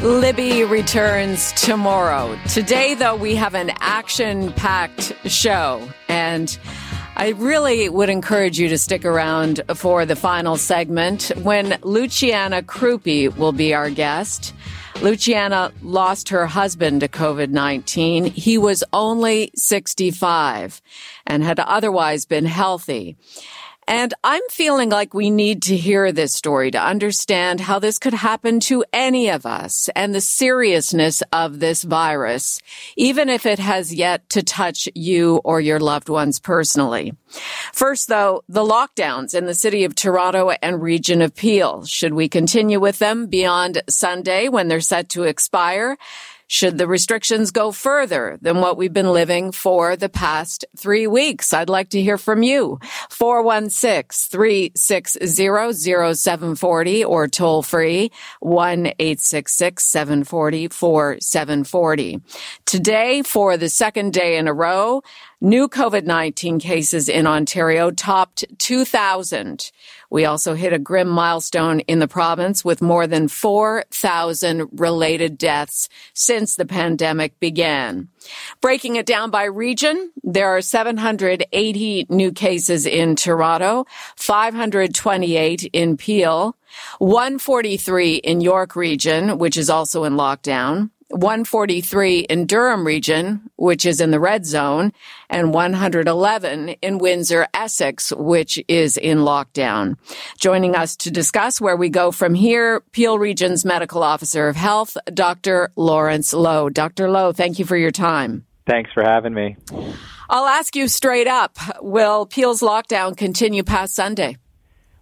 Libby returns tomorrow. Today, though, we have an action-packed show, and I really would encourage you to stick around for the final segment when Luciana Krupe will be our guest. Luciana lost her husband to COVID-19. He was only 65 and had otherwise been healthy. And I'm feeling like we need to hear this story to understand how this could happen to any of us and the seriousness of this virus, even if it has yet to touch you or your loved ones personally. First, though, the lockdowns in the city of Toronto and region of Peel. Should we continue with them beyond Sunday when they're set to expire? Should the restrictions go further than what we've been living for the past 3 weeks? I'd like to hear from you. 416-360-0740 or toll free 1-866-740-4740. Today, for the second day in a row, new COVID-19 cases in Ontario topped 2,000. We also hit a grim milestone in the province with more than 4,000 related deaths since the pandemic began. Breaking it down by region, there are 780 new cases in Toronto, 528 in Peel, 143 in York region, which is also in lockdown, 143 in Durham region, which is in the red zone, and 111 in Windsor, Essex, which is in lockdown. Joining us to discuss where we go from here, Peel Region's Medical Officer of Health, Dr. Lawrence Loh. Dr. Loh, thank you for your time. Thanks for having me. I'll ask you straight up, will Peel's lockdown continue past Sunday?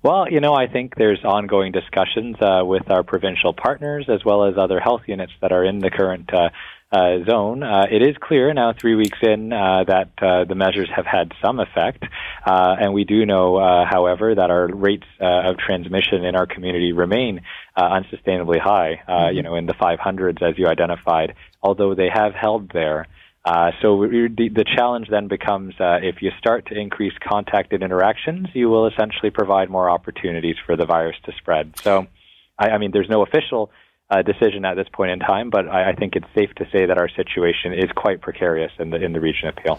Well, you know, I think there's ongoing discussions with our provincial partners as well as other health units that are in the current zone. It is clear now 3 weeks in that the measures have had some effect. And we do know, however, that our rates of transmission in our community remain unsustainably high, you know, in the 500s as you identified, although they have held there. So the challenge then becomes if you start to increase contacted interactions, you will essentially provide more opportunities for the virus to spread. So, I mean, there's no official decision at this point in time, but I think it's safe to say that our situation is quite precarious in the region of Peel.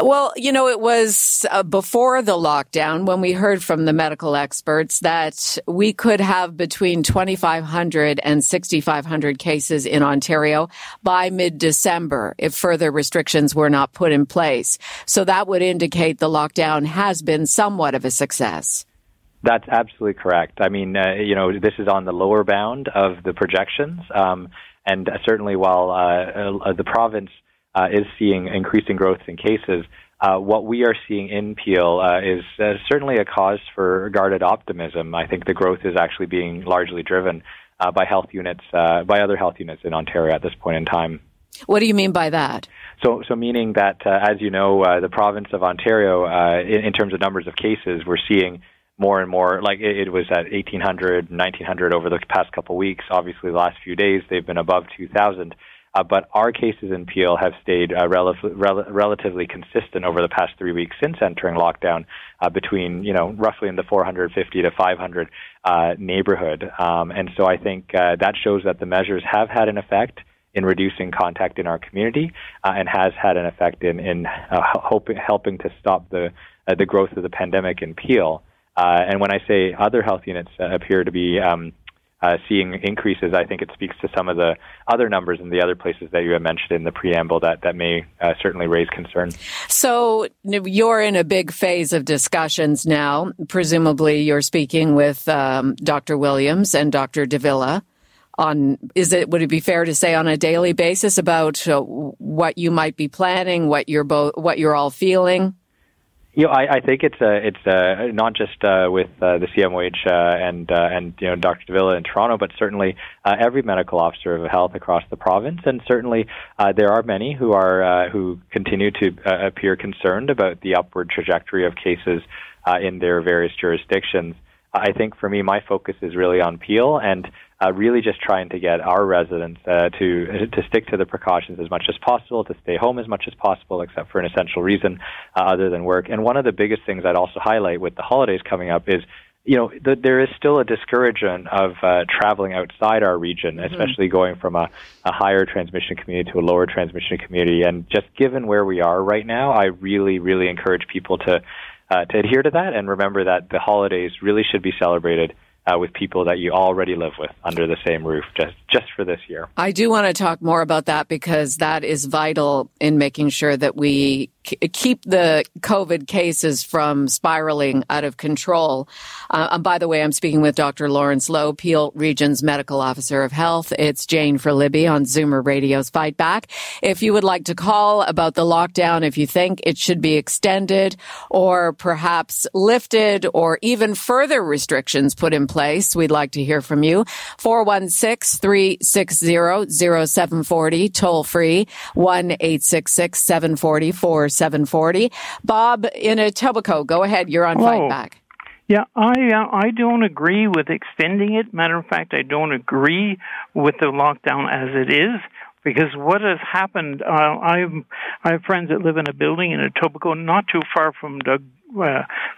Well, you know, it was before the lockdown when we heard from the medical experts that we could have between 2,500 and 6,500 cases in Ontario by mid-December if further restrictions were not put in place. So that would indicate the lockdown has been somewhat of a success. That's absolutely correct. I mean, you know, this is on the lower bound of the projections. And certainly while the province is seeing increasing growth in cases, what we are seeing in Peel is certainly a cause for guarded optimism. I think the growth is actually being largely driven by health units, by other health units in Ontario at this point in time. What do you mean by that? So meaning that, as you know, the province of Ontario, in terms of numbers of cases, we're seeing more and more, like it was at 1,800, 1,900 over the past couple weeks. Obviously, the last few days, they've been above 2,000. But our cases in Peel have stayed relatively consistent over the past 3 weeks since entering lockdown, between, you know, roughly in the 450 to 500 neighborhood. And so I think that shows that the measures have had an effect in reducing contact in our community, and has had an effect in helping to stop the growth of the pandemic in Peel. And when I say other health units appear to be seeing increases, I think it speaks to some of the other numbers in the other places that you have mentioned in the preamble that may certainly raise concern. So you're in a big phase of discussions now. Presumably you're speaking with Dr. Williams and Dr. Davila would it be fair to say on a daily basis about what you might be planning, what you're all feeling? You know, I think it's not just with the CMOH and you know Dr. Davila in Toronto, but certainly every medical officer of health across the province, and certainly there are many who are who continue to appear concerned about the upward trajectory of cases in their various jurisdictions. I think for me, my focus is really on Peel and really just trying to get our residents to stick to the precautions as much as possible, to stay home as much as possible, except for an essential reason other than work. And one of the biggest things I'd also highlight with the holidays coming up is, you know, there is still a discouragement of traveling outside our region, especially going from a higher transmission community to a lower transmission community. And just given where we are right now, I really, really encourage people to adhere to that and remember that the holidays really should be celebrated with people that you already live with under the same roof, just for this year. I do want to talk more about that because that is vital in making sure that we keep the COVID cases from spiraling out of control. And by the way, I'm speaking with Dr. Lawrence Loh, Peel Region's Medical Officer of Health. It's Jane for Libby on Zoomer Radio's Fight Back. If you would like to call about the lockdown, if you think it should be extended or perhaps lifted or even further restrictions put in place, we'd like to hear from you. 416-360-0740, toll free, 1-866-740-4740. Bob in Etobicoke, go ahead. You're on Fight Back. Yeah, I don't agree with extending it. Matter of fact, I don't agree with the lockdown as it is, because what has happened, I have friends that live in a building in Etobicoke not too far from Doug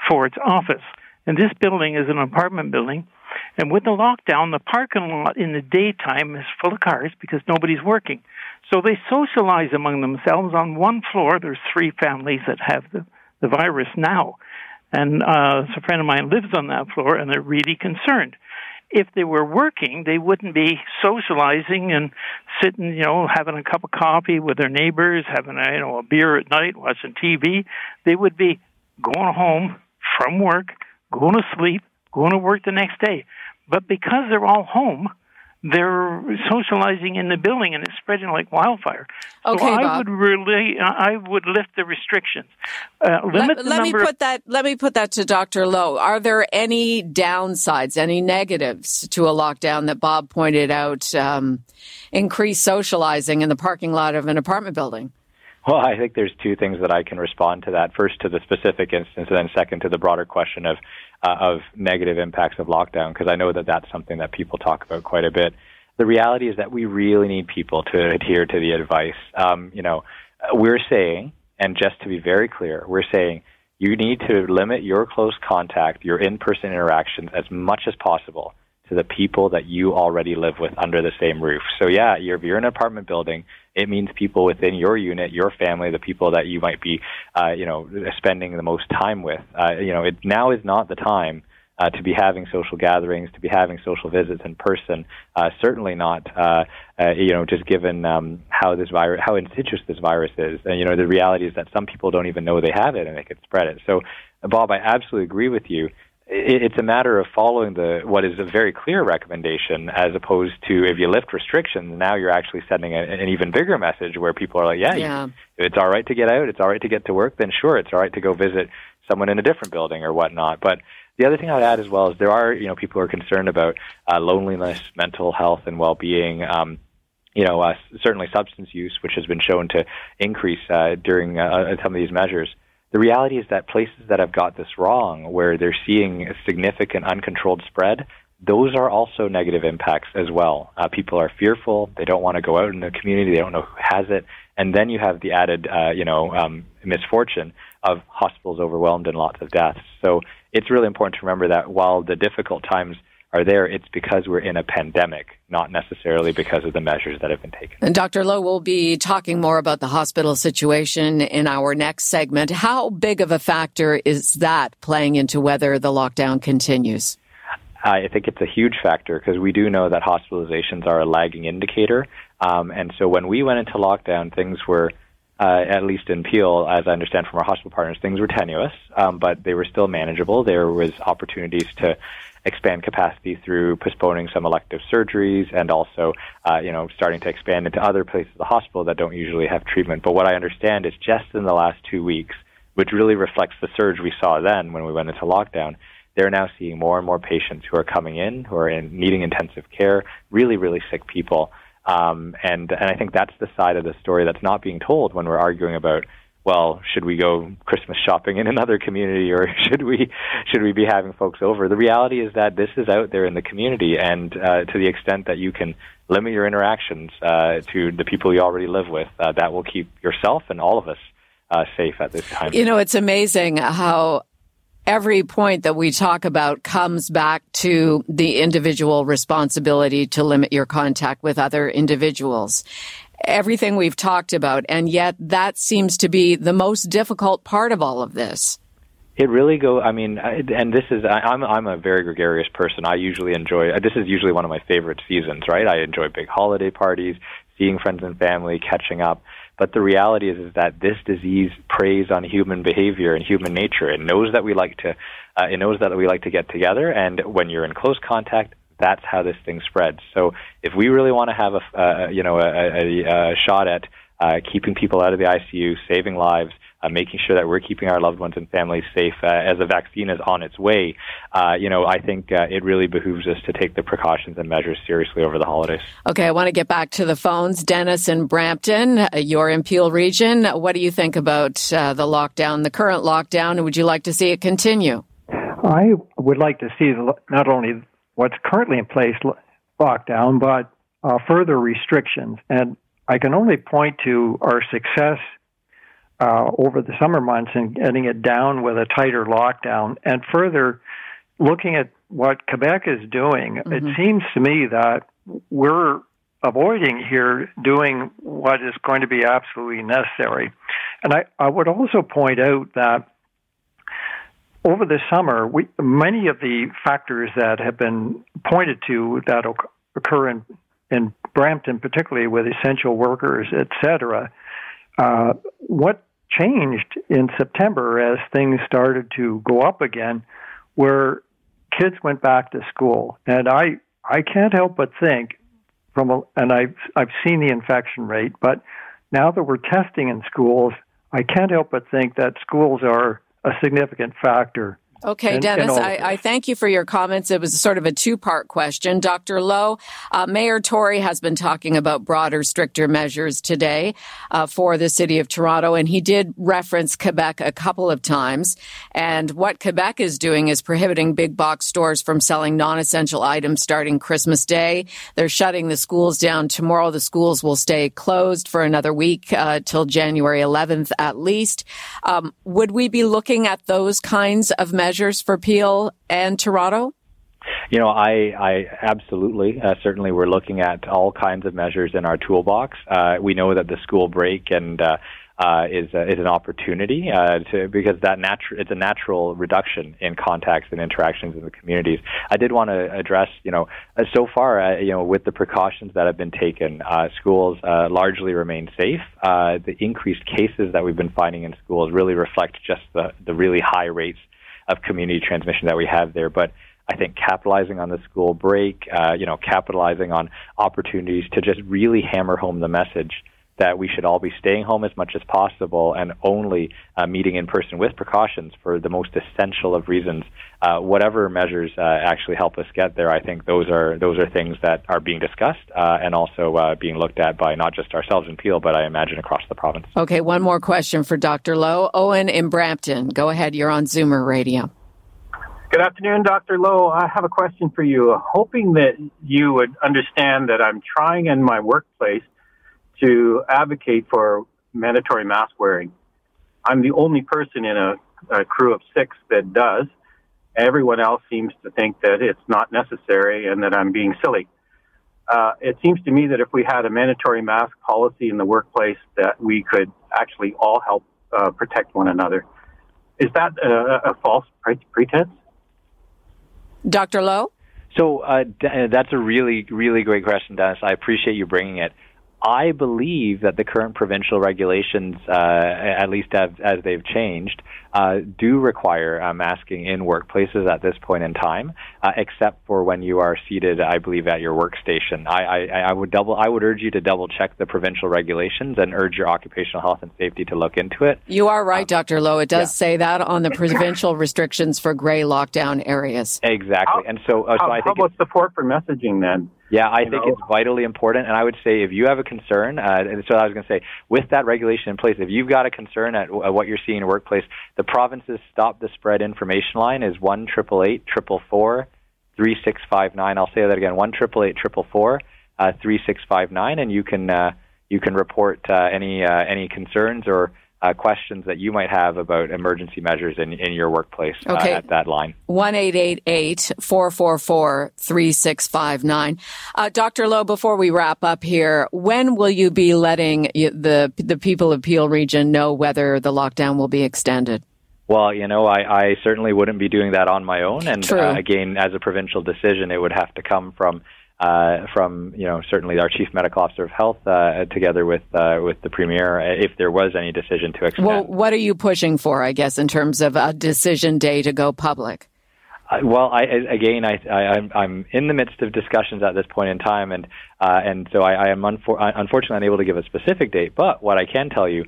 Ford's office. And this building is an apartment building. And with the lockdown, the parking lot in the daytime is full of cars because nobody's working. So they socialize among themselves. On one floor, there's three families that have the virus now. And so a friend of mine lives on that floor, and they're really concerned. If they were working, they wouldn't be socializing and sitting, you know, having a cup of coffee with their neighbors, having a beer at night, watching TV. They would be going home from work, going to sleep, going to work the next day. But because they're all home, they're socializing in the building, and it's spreading like wildfire. Okay, so I would lift the restrictions. Let me put that to Dr. Loh. Are there any downsides, any negatives to a lockdown that Bob pointed out? Increased socializing in the parking lot of an apartment building. Well, I think there's two things that I can respond to that. First, to the specific instance, and then second, to the broader question of negative impacts of lockdown, because I know that that's something that people talk about quite a bit. The reality is that we really need people to adhere to the advice. You know, we're saying, and just to be very clear, we're saying you need to limit your close contact, your in-person interactions as much as possible to the people that you already live with under the same roof. So yeah, if you're in an apartment building, it means people within your unit, your family, the people that you might be, spending the most time with. Now is not the time to be having social gatherings, to be having social visits in person. Certainly not, just given how insidious this virus is. And the reality is that some people don't even know they have it and they could spread it. So, Bob, I absolutely agree with you. It's a matter of following what is a very clear recommendation, as opposed to if you lift restrictions, now you're actually sending an even bigger message where people are like, it's all right to get out, it's all right to get to work, then sure, it's all right to go visit someone in a different building or whatnot. But the other thing I'd add as well is there are, people who are concerned about loneliness, mental health, and well-being. Certainly substance use, which has been shown to increase during some of these measures. The reality is that places that have got this wrong, where they're seeing a significant uncontrolled spread, those are also negative impacts as well. People are fearful. They don't want to go out in the community. They don't know who has it. And then you have the added, misfortune of hospitals overwhelmed and lots of deaths. So it's really important to remember that while the difficult times are there, it's because we're in a pandemic, not necessarily because of the measures that have been taken. And Dr. Loh will be talking more about the hospital situation in our next segment. How big of a factor is that playing into whether the lockdown continues? I think it's a huge factor because we do know that hospitalizations are a lagging indicator. And so when we went into lockdown, things were, at least in Peel, as I understand from our hospital partners, things were tenuous, but they were still manageable. There was opportunities to expand capacity through postponing some elective surgeries and also, starting to expand into other places of the hospital that don't usually have treatment. But what I understand is just in the last 2 weeks, which really reflects the surge we saw then when we went into lockdown. They're now seeing more and more patients who are coming in, who are needing intensive care, really, really sick people. And I think that's the side of the story that's not being told when we're arguing about, well, should we go Christmas shopping in another community, or should we be having folks over? The reality is that this is out there in the community, and to the extent that you can limit your interactions to the people you already live with, that will keep yourself and all of us safe at this time. You know, it's amazing how every point that we talk about comes back to the individual responsibility to limit your contact with other individuals. Everything we've talked about, and yet that seems to be the most difficult part of all of this. It really I'm a very gregarious person. This is usually one of my favorite seasons, right? I enjoy big holiday parties, seeing friends and family, catching up. But the reality is that this disease preys on human behavior and human nature. It knows that we like to get together, and when you're in close contact, that's how this thing spreads. So if we really want to have a shot at keeping people out of the ICU, saving lives, making sure that we're keeping our loved ones and families safe as a vaccine is on its way, I think it really behooves us to take the precautions and measures seriously over the holidays. Okay, I want to get back to the phones. Dennis in Brampton, you're in Peel Region. What do you think about the current lockdown, and would you like to see it continue? I would like to see not only what's currently in place lockdown, but further restrictions. And I can only point to our success over the summer months in getting it down with a tighter lockdown. And further, looking at what Quebec is doing, mm-hmm. It seems to me that we're avoiding here doing what is going to be absolutely necessary. And I would also point out that over the summer, many of the factors that have been pointed to that occur in Brampton, particularly with essential workers, et cetera, what changed in September as things started to go up again, where kids went back to school. And I can't help but think, I've seen the infection rate, but now that we're testing in schools, I can't help but think that schools are a significant factor. Okay, Dennis, I thank you for your comments. It was sort of a two-part question. Dr. Loh, Mayor Tory has been talking about broader, stricter measures today for the City of Toronto, and he did reference Quebec a couple of times. And what Quebec is doing is prohibiting big box stores from selling non-essential items starting Christmas Day. They're shutting the schools down tomorrow. The schools will stay closed for another week till January 11th at least. Would we be looking at those kinds of measures for Peel and Toronto? You know, I absolutely, certainly we're looking at all kinds of measures in our toolbox. We know that the school break is an opportunity because it's a natural reduction in contacts and interactions in the communities. I did want to address, so far, with the precautions that have been taken, schools largely remain safe. The increased cases that we've been finding in schools really reflect just the really high rates of community transmission that we have there. But I think capitalizing on the school break, capitalizing on opportunities to just really hammer home the message that we should all be staying home as much as possible and only meeting in person with precautions for the most essential of reasons. Whatever measures actually help us get there, I think those are things that are being discussed and also being looked at by not just ourselves in Peel, but I imagine across the province. Okay, one more question for Dr. Loh. Owen in Brampton, go ahead. You're on Zoomer Radio. Good afternoon, Dr. Loh. I have a question for you. Hoping that you would understand that I'm trying in my workplace to advocate for mandatory mask wearing. I'm the only person in a crew of six that does. Everyone else seems to think that it's not necessary and that I'm being silly. It seems to me that if we had a mandatory mask policy in the workplace, that we could actually all help protect one another. Is that a false pretense? Dr. Loh? So that's a really, really great question, Dennis. I appreciate you bringing it. I believe that the current provincial regulations, at least as they've changed, do require masking in workplaces at this point in time, except for when you are seated, I believe, at your workstation. I would urge you to double check the provincial regulations and urge your occupational health and safety to look into it. You are right, Dr. Loh. It does say that on the provincial restrictions for gray lockdown areas. Exactly. And so I think how about support for messaging then? Yeah, I think it's vitally important, and I would say if you have a concern, and so I was going to say, with that regulation in place, if you've got a concern at what you're seeing in the workplace, the province's Stop the Spread information line is 1-888-444-3659. I'll say that again, 1-888-444-3659, and you can report any concerns or questions that you might have about emergency measures in your workplace at that line. 1-888-444-3659. Dr. Loh, before we wrap up here, when will you be letting the people of Peel Region know whether the lockdown will be extended? Well, I certainly wouldn't be doing that on my own. And again, as a provincial decision, it would have to come from certainly our Chief Medical Officer of Health together with the Premier, if there was any decision to extend. Well, what are you pushing for, I guess, in terms of a decision day to go public? I'm in the midst of discussions at this point in time, and so I am unfortunately unable to give a specific date. But what I can tell you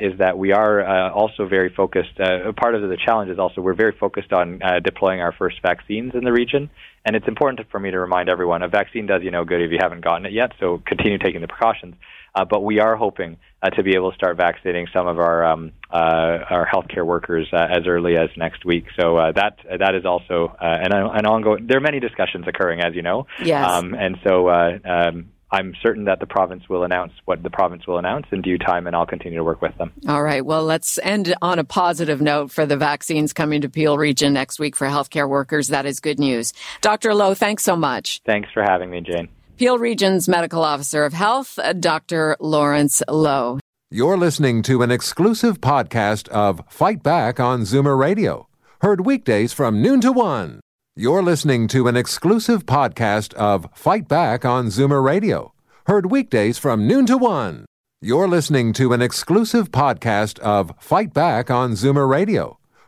is that we are also very focused. Part of the challenge is also we're very focused on deploying our first vaccines in the region. And it's important for me to remind everyone, a vaccine does you no good if you haven't gotten it yet, so continue taking the precautions. But we are hoping to be able to start vaccinating some of our healthcare workers as early as next week. So that is also an ongoing. There are many discussions occurring, as you know. Yes. And so I'm certain that the province will announce what the province will announce in due time, and I'll continue to work with them. All right. Well, let's end on a positive note for the vaccines coming to Peel Region next week for healthcare workers. That is good news. Dr. Loh, thanks so much. Thanks for having me, Jane. Peel Region's Medical Officer of Health, Dr. Lawrence Loh. You're listening to an exclusive podcast of Fight Back on Zoomer Radio. Heard weekdays from noon to one. You're listening to an exclusive podcast of Fight Back on Zoomer Radio. Heard weekdays from noon to one. You're listening to an exclusive podcast of Fight Back on Zoomer Radio.